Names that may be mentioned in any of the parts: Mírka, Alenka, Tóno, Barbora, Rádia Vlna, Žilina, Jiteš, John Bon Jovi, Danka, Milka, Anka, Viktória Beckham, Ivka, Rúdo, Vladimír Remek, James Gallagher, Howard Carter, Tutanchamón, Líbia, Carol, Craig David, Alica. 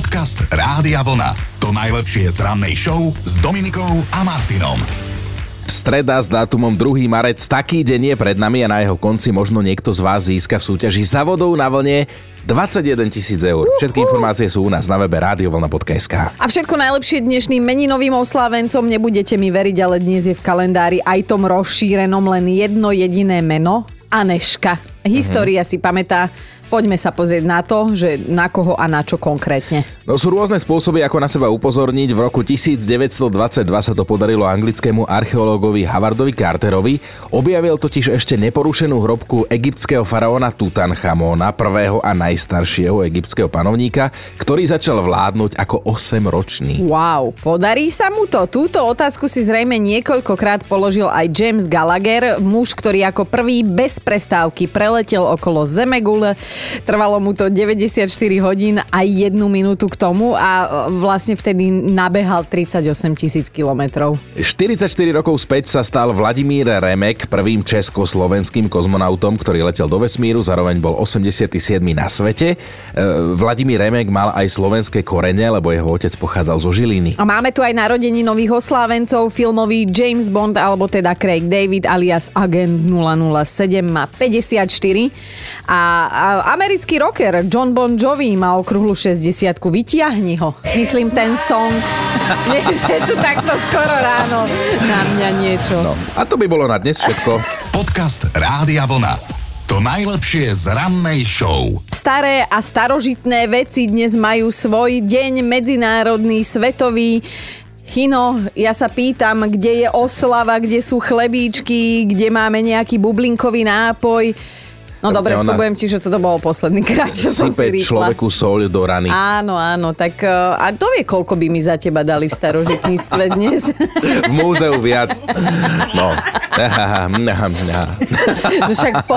Podcast Rádia Vlna. To najlepšie z rannej show s Dominikou a Martinom. Streda s dátumom 2. marec, taký deň je pred nami a na jeho konci možno niekto z vás získa v súťaži Závodov na vlne 21 000 eur. Všetky informácie sú u nás na webe radiovlna.sk. A všetko najlepšie dnešným meninovým oslávencom. Nebudete mi veriť, ale dnes je v kalendári aj tom rozšírenom len jedno jediné meno. Aneška. História si pamätá. Poďme sa pozrieť na to, že na koho a na čo konkrétne. No sú rôzne spôsoby, ako na seba upozorniť. V roku 1922 sa to podarilo anglickému archeológovi Howardovi Carterovi. Objavil totiž ešte neporušenú hrobku egyptského faraóna Tutanchamóna, prvého a najstaršieho egyptského panovníka, ktorý začal vládnuť ako 8-ročný. Wow, podarí sa mu to? Túto otázku si zrejme niekoľkokrát položil aj James Gallagher, muž, ktorý ako prvý bez prestávky preletel okolo Zemegule. Trvalo mu to 94 hodín a 1 minútu k tomu a vlastne vtedy nabehal 38 000 kilometrov. 44 rokov späť sa stal Vladimír Remek prvým československým kozmonautom, ktorý letel do vesmíru, zároveň bol 87. na svete. Vladimír Remek mal aj slovenské korene, lebo jeho otec pochádzal zo Žiliny. A máme tu aj narodení nových oslávencov. Filmový James Bond, alebo teda Craig David alias Agent 007 má 54 a americký rocker John Bon Jovi má okrúhlu 60-ku. Vytiahni ho. Myslím ten song. Nie, že tu takto skoro ráno na mňa niečo. No, a to by bolo na dnes všetko. Podcast Rádia Vlna. To najlepšie z rannej show. Staré a starožitné veci dnes majú svoj deň, medzinárodný, svetový. Chino, ja sa pýtam, kde je oslava, kde sú chlebíčky, kde máme nejaký bublinkový nápoj. No dobre, slúbujem ti, že toto bolo posledný krát, čo som si rýpla. Človeku soľ do rany. Áno, áno, tak a to vie, koľko by mi za teba dali v starožitníctve dnes? V múzeu viac. No. No však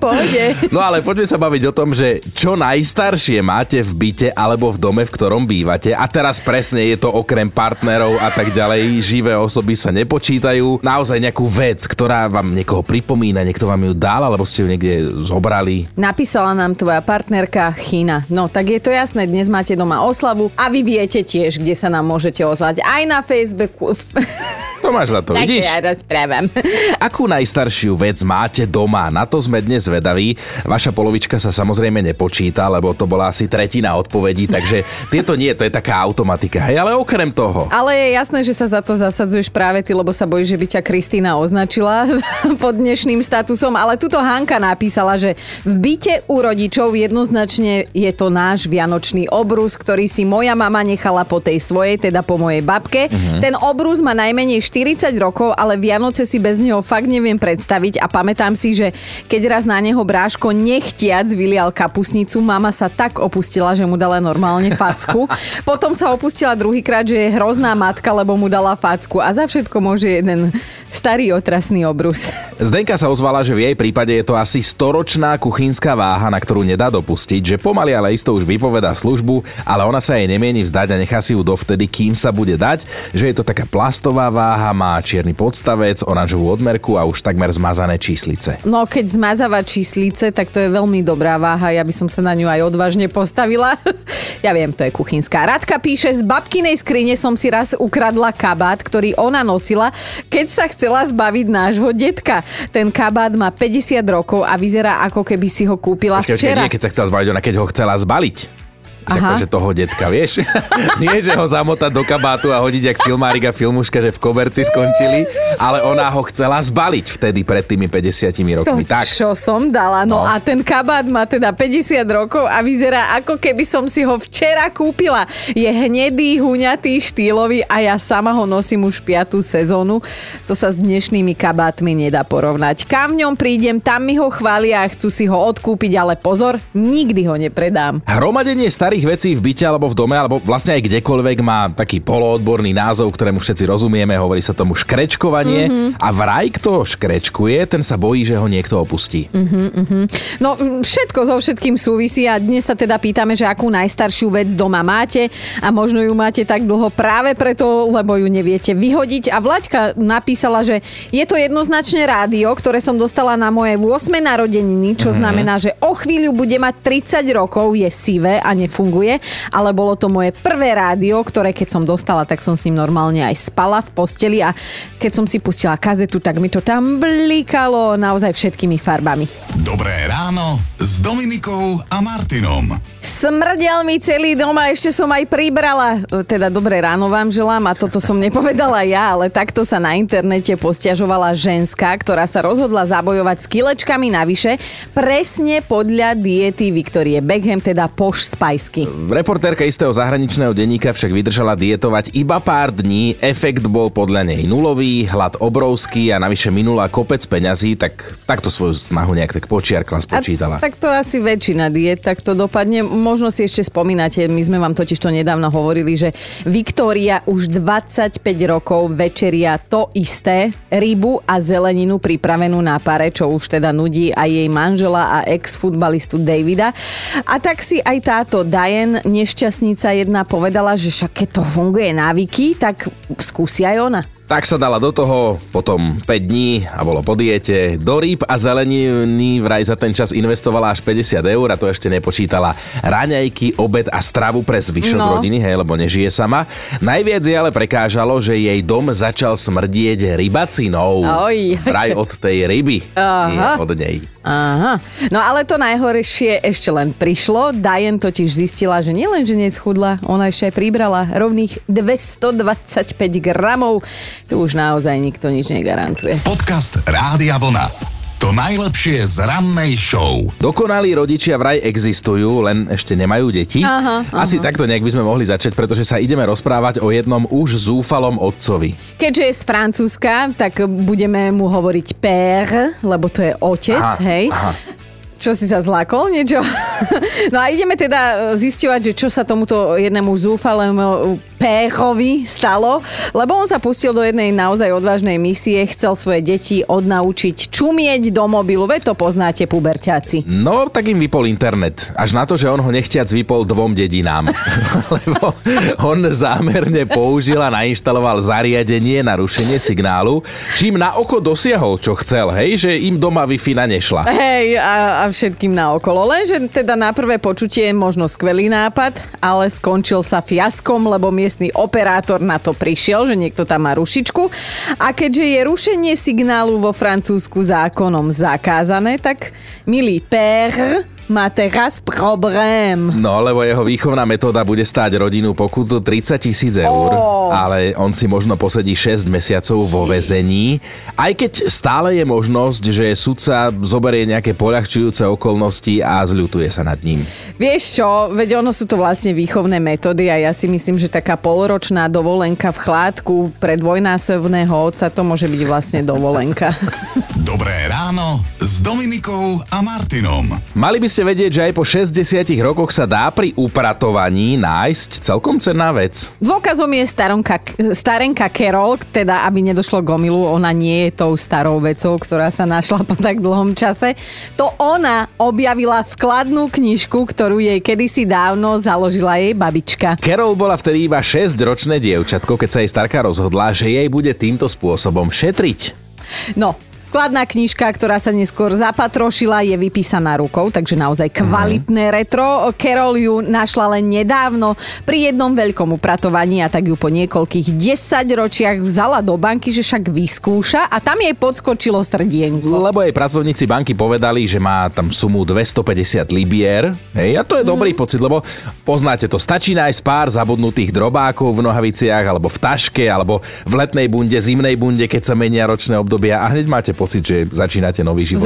pohode. No ale poďme sa baviť o tom, že čo najstaršie máte v byte alebo v dome, v ktorom bývate. A teraz presne je to okrem partnerov a tak ďalej. Živé osoby sa nepočítajú. Naozaj nejakú vec, ktorá vám niekoho pripomína, niekto vám ju dal, alebo ste ju niekde zobrali. Napísala nám tvoja partnerka Chyna. No tak je to jasné, dnes máte doma oslavu a vy viete tiež, kde sa nám môžete ozvať. Aj na Facebooku. To máš na to, tak vidíš? Tak ja rozprávam. Akú najstaršiu vec máte doma? Na to sme dnes zvedaví. Vaša polovička sa samozrejme nepočíta, lebo to bola asi tretina odpovedí, takže tieto nie, to je taká automatika. Hej, ale okrem toho. Ale je jasné, že sa za to zasadzuješ práve ty, lebo sa bojíš, že by ťa Kristína označila pod dnešným statusom, ale tuto Hanka napísala, že v byte u rodičov jednoznačne je to náš vianočný obrus, ktorý si moja mama nechala po tej svojej, teda po mojej babke. Mhm. Ten obrus má najmenej 40 rokov, ale Vianoce si bez neho fakt neviem predstaviť a pamätám si, že keď raz na neho bráško nechtiac vylial kapusnicu, mama sa tak opustila, že mu dala normálne facku. Potom sa opustila druhýkrát, že je hrozná matka, lebo mu dala facku a za všetko môže jeden starý otrasný obrus. Zdenka sa ozvala, že v jej prípade je to asi 100-ročná kuchynská váha, na ktorú nedá dopustiť, že pomaly, ale isto už vypovedá službu, ale ona sa jej nemieni vzdať a nechá si ju dovtedy, kým sa bude dať, že je to taká plastová váha, má čierny podstavec, oranžovú odmerku a už takmer zmazané číslice. No keď zmazáva číslice, tak to je veľmi dobrá váha. Ja by som sa na ňu aj odvážne postavila. Ja viem, to je kuchynská. Radka píše, z babkinej skrine som si raz ukradla kabát, ktorý ona nosila, keď sa chcela zbaviť nášho detka. Ten kabát má 50 rokov a vyzerá, ako keby si ho kúpila včera. Nie, keď sa chcela zbaviť, ona keď ho chcela zbaliť. Akože toho detka, vieš? Nie, že ho zamotať do kabátu a hodiť jak filmárik a filmuška, že v koberci skončili, ale ona ho chcela zbaliť vtedy pred tými 50 rokmi. Tak. Čo som dala? No a ten kabát má teda 50 rokov a vyzerá, ako keby som si ho včera kúpila. Je hnedý, huňatý, štýlový a ja sama ho nosím už 5. sezónu. To sa s dnešnými kabátmi nedá porovnať. Kam v ňom prídem, tam mi ho chvália a chcú si ho odkúpiť, ale pozor, nikdy ho nepredám. Hromadenie starých vecí v byte alebo v dome, alebo vlastne aj kdekoľvek má taký poloodborný názov, ktorému všetci rozumieme, hovorí sa tomu škrečkovanie a vraj kto škrečkuje, ten sa bojí, že ho niekto opustí. No všetko so všetkým súvisí a dnes sa teda pýtame, že akú najstaršiu vec doma máte a možno ju máte tak dlho práve preto, lebo ju neviete vyhodiť a Vlaďka napísala, že je to jednoznačne rádio, ktoré som dostala na moje 8. narodeniny, čo znamená, že o chvíľu bude mať 30 rokov, je sivé a nefunguje. nefunguje, ale bolo to moje prvé rádio, ktoré keď som dostala, tak som s ním normálne aj spala v posteli a keď som si pustila kazetu, tak mi to tam blikalo naozaj všetkými farbami. Dobré ráno s Dominikou a Martinom. Smrdel mi celý dom a ešte som aj pribrala. Teda dobré ráno vám želám a toto som nepovedala ja, ale takto sa na internete posťažovala ženská, ktorá sa rozhodla zabojovať s kilečkami navyše presne podľa diety Viktórie Beckham, teda pošspajsky. Reportérka istého zahraničného denníka však vydržala dietovať iba pár dní, efekt bol podľa nej nulový, hlad obrovský a navyše minula kopec peňazí, takto svoju snahu nejak tak počiarkla, spočítala. A tak to asi väčšina diet, tak to dopadne. Možno si ešte spomínate, my sme vám totiž to nedávno hovorili, že Viktória už 25 rokov večeria to isté, rybu a zeleninu pripravenú na pare, čo už teda nudí aj jej manžela a ex-futbalistu Davida. A tak si aj táto Diane, nešťastnica jedna, povedala, že však keď to funguje na Viki, tak skúsi aj ona. Tak sa dala do toho, potom 5 dní a bolo po diete. Do rýb a zeleniny vraj za ten čas investovala až 50 eur, a to ešte nepočítala raňajky, obed a stravu pre zvyšok rodiny, hej, lebo nežije sama. Najviac jej ale prekážalo, že jej dom začal smrdieť rybacinou. Vraj od tej ryby, nie od nej. Aha. No ale to najhoršie ešte len prišlo. Diane totiž zistila, že nielen, že neschudla, ona ešte aj pribrala rovných 225 gramov. Tu už naozaj nikto nič negarantuje. Podcast Rádia Vlna. To najlepšie z rannej show. Dokonalí rodičia vraj existujú, len ešte nemajú deti. Aha. Asi takto nejak by sme mohli začať, pretože sa ideme rozprávať o jednom už zúfalom otcovi. Keďže je z Francúzska, tak budeme mu hovoriť père, lebo to je otec, hej? Aha. Čo si sa zlákol? Niečo? No a ideme teda zisťovať, že čo sa tomuto jednému zúfalému pérovi stalo, lebo on sa pustil do jednej naozaj odvážnej misie, chcel svoje deti odnaučiť čumieť do mobilu, veď to poznáte puberťáci. No, tak im vypol internet. Až na to, že on ho nechtiac vypol dvom dedinám. Lebo on zámerne použil a nainštaloval zariadenie na rušenie signálu, čím na oko dosiahol, čo chcel, hej? Že im doma Wi-Fi nešla. Hej, a všetkým naokolo. Lenže teda na prvé počutie možno skvelý nápad, ale skončil sa fiaskom, lebo miestny operátor na to prišiel, že niekto tam má rušičku. A keďže je rušenie signálu vo Francúzsku zákonom zakázané, tak milý père má teraz problém. No, lebo jeho výchovná metóda bude stáť rodinu pokutu 30 000 eur, ale on si možno posedí 6 mesiacov vo väzení, aj keď stále je možnosť, že sudca zoberie nejaké poľahčujúce okolnosti a zľutuje sa nad ním. Vieš čo, veď ono sú to vlastne výchovné metódy a ja si myslím, že taká polročná dovolenka v chládku pre dvojnásobného otca, to môže byť vlastne dovolenka. Dobré ráno s Dominikou a Martinom. Mali by ste vedieť, že aj po 60 rokoch sa dá pri upratovaní nájsť celkom cenná vec. Dôkazom je starenka Carol, teda aby nedošlo k omylu, ona nie je tou starou vecou, ktorá sa našla po tak dlhom čase. To ona objavila vkladnú knižku, ktorú jej kedysi dávno založila jej babička. Carol bola vtedy iba 6-ročné dievčatko, keď sa jej starka rozhodla, že jej bude týmto spôsobom šetriť. No, vkladná knižka, ktorá sa neskôr zapatrošila, je vypísaná rukou, takže naozaj kvalitné retro. Carol ju našla len nedávno pri jednom veľkom upratovaní a tak ju po niekoľkých 10 ročiach vzala do banky, že však vyskúša, a tam jej podskočilo srdienko. Lebo jej pracovníci banky povedali, že má tam sumu 250 libier. Hej, a to je dobrý pocit, lebo poznáte to, stačí nájsť pár zabudnutých drobákov v nohaviciach, alebo v taške, alebo v letnej bunde, zimnej bunde, keď sa menia ročné obdobia, a hneď máte pocit, že začínate nový život.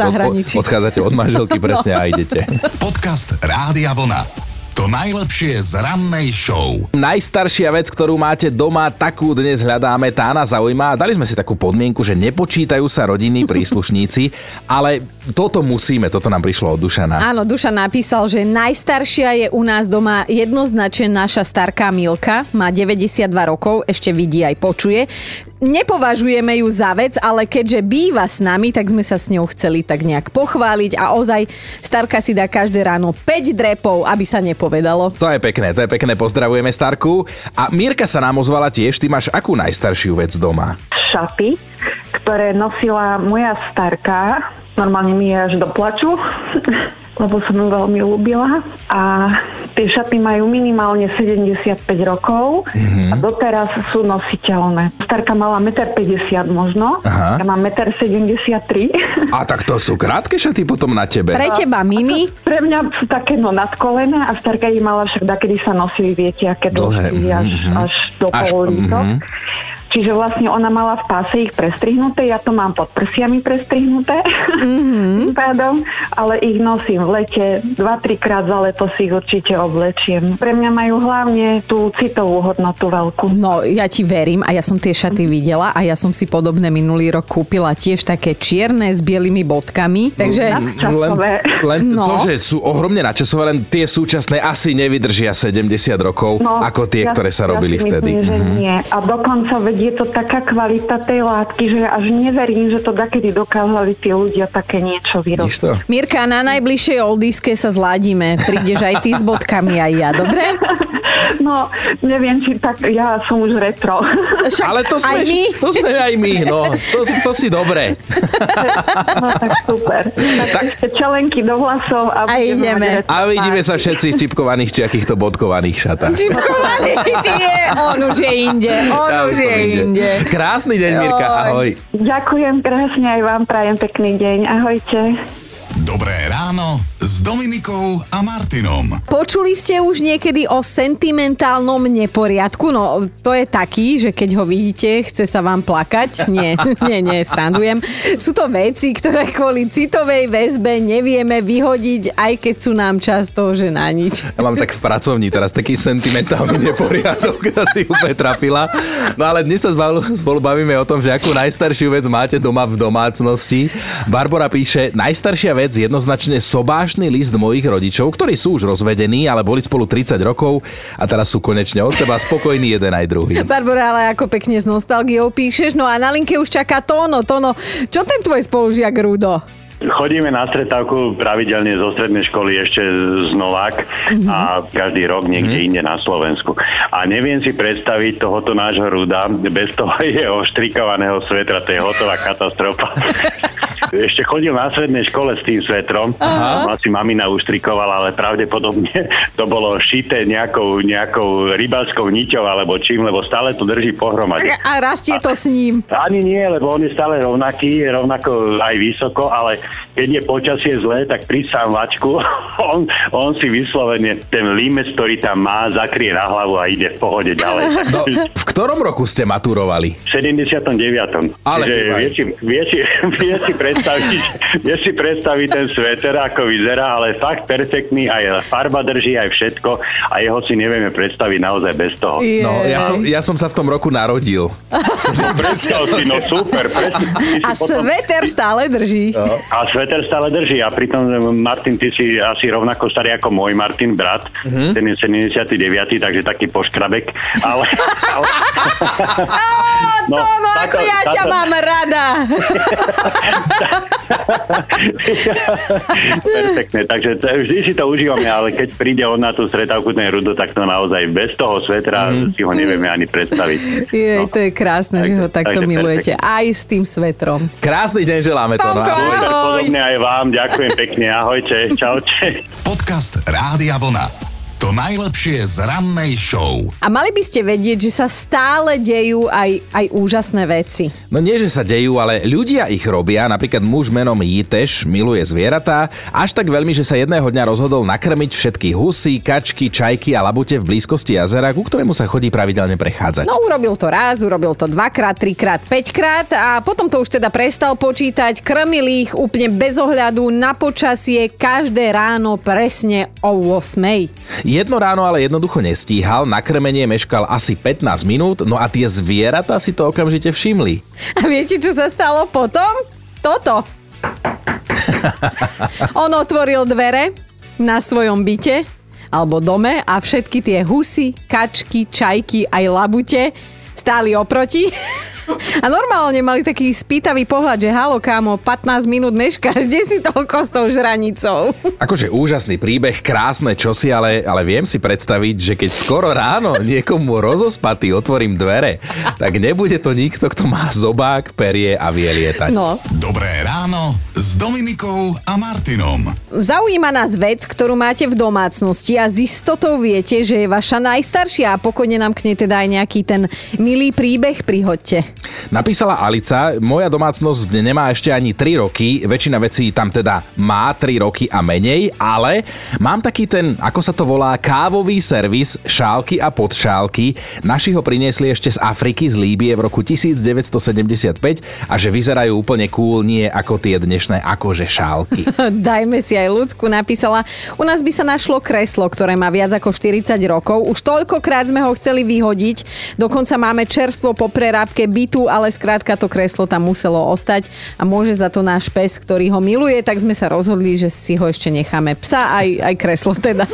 Odchádzate od manželky, presne, a idete. Podcast Rádia Vlna. To najlepšie z rannej show. Najstaršia vec, ktorú máte doma, takú dnes hľadáme, tá nás zaujíma. Dali sme si takú podmienku, že nepočítajú sa rodinní príslušníci, ale toto musíme, toto nám prišlo od Dušana. Áno, Dušan napísal, že najstaršia je u nás doma jednoznačne naša starka Milka, má 92 rokov, ešte vidí aj počuje. Nepovažujeme ju za vec, ale keďže býva s nami, tak sme sa s ňou chceli tak nejak pochváliť, a ozaj starka si dá každé ráno 5 drepov, aby sa nepovedalo. To je pekné, pozdravujeme starku. A Mírka sa nám ozvala tiež, ty máš akú najstaršiu vec doma? Šaty, ktoré nosila moja starka, normálne mi je až do plaču. lebo som ju veľmi ľúbila. A tie šaty majú minimálne 75 rokov a doteraz sú nositeľné. Starka mala 1,50 m možno, ja mám 1,73 m. A tak to sú krátke šaty potom na tebe. Pre teba mini? Pre mňa sú také no nadkolené a starka ich mala však dakedy sa nosili, viete, aké dlhé, až do polulítok. Čiže vlastne ona mala v páse ich prestrihnuté, ja to mám pod prsiami prestrihnuté, pádom, ale ich nosím v lete, 2-3 krát za leto si ich určite oblečiem. Pre mňa majú hlavne tú citovú hodnotu veľkú. No, ja ti verím a ja som tie šaty videla a ja som si podobné minulý rok kúpila tiež také čierne s bielými bodkami, takže... Len to, že sú ohromne načasové, len tie súčasné asi nevydržia 70 rokov, ako tie, ktoré sa robili vtedy. Nie. A dokonca je to taká kvalita tej látky, že až neverím, že to dakedy dokázali tí ľudia také niečo vyrobiť. Mírka, na najbližšej oldiske sa zladíme. Prídeš aj ty s bodkami, aj ja, dobre? No, neviem, či tak, ja som už retro. Však ale to sme aj my. To sme aj my, no. To si dobre. No, tak super. Tak čelenky do vlasov a ideme. A vidíme sa všetci v čipkovaných, či akýchto bodkovaných šatách. Čipkovaných, tie, on už je inde. Krásny deň, Mírka, ahoj. Ďakujem krásne, aj vám prajem pekný deň, ahojte. Dobré ráno s Dominikou a Martinom. Počuli ste už niekedy o sentimentálnom neporiadku? No, to je taký, že keď ho vidíte, chce sa vám plakať. Nie, srandujem. Sú to veci, ktoré kvôli citovej väzbe nevieme vyhodiť, aj keď sú nám často, že na nič. Ja mám tak v pracovni teraz taký sentimentálny neporiadok, ktorá si úplne trafila. No ale dnes sa spolu bavíme o tom, že akú najstaršiu vec máte doma v domácnosti. Barbora píše, najstaršia vec jednoznačne sobášny list mojich rodičov, ktorí sú už rozvedení, ale boli spolu 30 rokov a teraz sú konečne od seba spokojní jeden aj druhý. Barbora, ale ako pekne s nostalgiou píšeš. No a na linke už čaká Tóno. Tóno, čo ten tvoj spolužiak Rúdo? Chodíme na stretávku pravidelne zo strednej školy ešte z Novák a každý rok niekde inde na Slovensku. A neviem si predstaviť tohoto nášho Ruda bez toho jeho štrikovaného svetra, to je hotová katastrofa. Ešte chodil na strednej škole s tým svetrom, asi mamina uštrikovala, ale pravdepodobne to bolo šité nejakou rybárskou niťou alebo čím, lebo stále to drží pohromade. A rastie to s ním. Ani nie, lebo on je stále rovnaký, rovnako aj vysoko, ale keď je počasie zlé, tak prisám lačku, on si vyslovene ten límec, ktorý tam má, zakrie na hlavu a ide v pohode ďalej. No, v ktorom roku ste maturovali? V 79. Ale vieš si predstaviť ten sveter, ako vyzerá, ale fakt perfektný, aj farba drží, aj všetko a jeho si nevieme predstaviť naozaj bez toho. Yeah. No, ja som sa v tom roku narodil. No super. A sveter stále drží. No. A sveter stále drží a pritom Martin, ty si asi rovnako starý ako môj Martin, brat, ten je 79, takže taký poškrabek, ale... No, Tóno, ako ja ťa mám rada. Perfektne, takže vždy si to užívame, ale keď príde on na tú stretávku, ten Rudo, tak to naozaj bez toho svetra si ho nevieme ani predstaviť. Jej, to je krásne, že ho takto milujete. Perfect. Aj s tým svetrom. Krásny deň želáme, Tóno. Ahoj. Podobne aj vám, ďakujem pekne, ahojte, čaute. Podcast Rádia Vlna. To najlepšie z rannej show. A mali by ste vedieť, že sa stále dejú aj úžasné veci. No nie, že sa dejú, ale ľudia ich robia. Napríklad muž menom Jiteš miluje zvieratá. Až tak veľmi, že sa jedného dňa rozhodol nakrmiť všetky husy, kačky, čajky a labute v blízkosti jazera, ku ktorému sa chodí pravidelne prechádzať. No urobil to raz, urobil to 2-krát, 3-krát, 5-krát a potom to už teda prestal počítať. Krmil ich úplne bez ohľadu na počasie každé ráno presne o 8:00. Jedno ráno ale jednoducho nestíhal, na krmenie meškal asi 15 minút, no a tie zvieratá si to okamžite všimli. A viete, čo sa stalo potom? Toto. On otvoril dvere na svojom byte, alebo dome a všetky tie husy, kačky, čajky aj labute stáli oproti a normálne mali taký spýtavý pohľad, že halo kámo, 15 minút meškáš, kde si toľko s tou žranicou? Akože úžasný príbeh, krásne čosi, ale viem si predstaviť, že keď skoro ráno niekomu rozospatý otvorím dvere, tak nebude to nikto, kto má zobák, perie a vie lietať. No. Dobré ráno s Dominikou a Martinom. Zaujíma nás vec, ktorú máte v domácnosti a z istotou viete, že je vaša najstaršia a pokojne nám k nej teda aj nejaký ten milý príbeh prihoďte. Napísala Alica, moja domácnosť nemá ešte ani 3 roky, väčšina vecí tam teda má 3 roky a menej, ale mám taký ten, ako sa to volá, kávový servis, šálky a podšálky. Naši ho priniesli ešte z Afriky, z Líbie v roku 1975 a že vyzerajú úplne cool, nie ako tie dnešné akože šálky. Dajme si aj ľudskú, napísala. U nás by sa našlo kreslo, ktoré má viac ako 40 rokov. Už toľkokrát sme ho chceli vyhodiť. Dokonca máme čerstvo po prerábke bytu, ale skrátka to kreslo tam muselo ostať a môže za to náš pes, ktorý ho miluje, tak sme sa rozhodli, že si ho ešte necháme. Psa aj kreslo teda.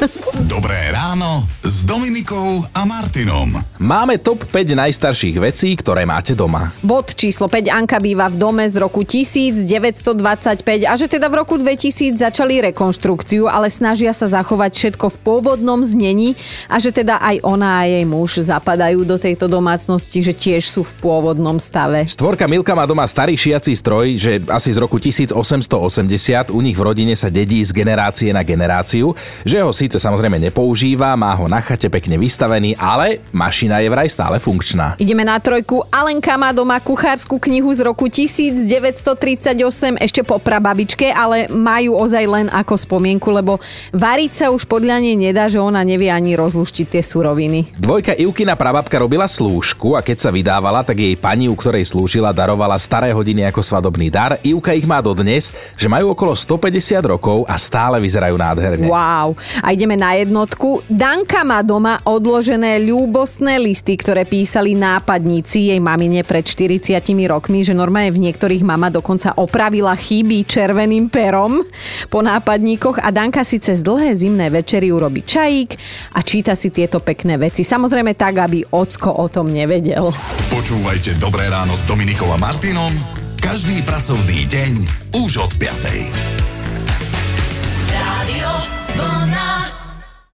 Dobré ráno s Dominikou a Martinom. Máme top 5 najstarších vecí, ktoré máte doma. Bod číslo 5. Anka býva v dome z roku 1920 a že teda v roku 2000 začali rekonštrukciu, ale snažia sa zachovať všetko v pôvodnom znení a že teda aj ona a jej muž zapadajú do tejto domácnosti, že tiež sú v pôvodnom stave. Štvorka Milka má doma starý šiaci stroj, že asi z roku 1880, u nich v rodine sa dedí z generácie na generáciu, že ho síce samozrejme nepoužíva, má ho na chate pekne vystavený, ale mašina je vraj stále funkčná. Ideme na trojku. Alenka má doma kuchársku knihu z roku 1938 ešte po prababičke, ale majú ozaj len ako spomienku, lebo variť sa už podľa nej nedá, že ona nevie ani rozluštiť tie suroviny. Dvojka Ivkina prababka robila slúžku a keď sa vydávala, tak jej pani, u ktorej slúžila, darovala staré hodiny ako svadobný dar. Ivka ich má dodnes, že majú okolo 150 rokov a stále vyzerajú nádherne. Wow. A ideme na jednotku. Danka má doma odložené ľúbostné listy, ktoré písali nápadníci jej mamine pred 40 rokmi, že normálne v niektorých mama dokonca opravila chyby červeným perom po nápadníkoch a Danka si cez dlhé zimné večery urobí čajík a číta si tieto pekné veci. Samozrejme tak, aby ocko o tom nevedel. Počúvajte Dobré ráno s Dominikou a Martinom každý pracovný deň už od 5.